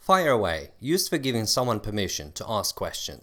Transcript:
Fire away, used for giving someone permission to ask questions.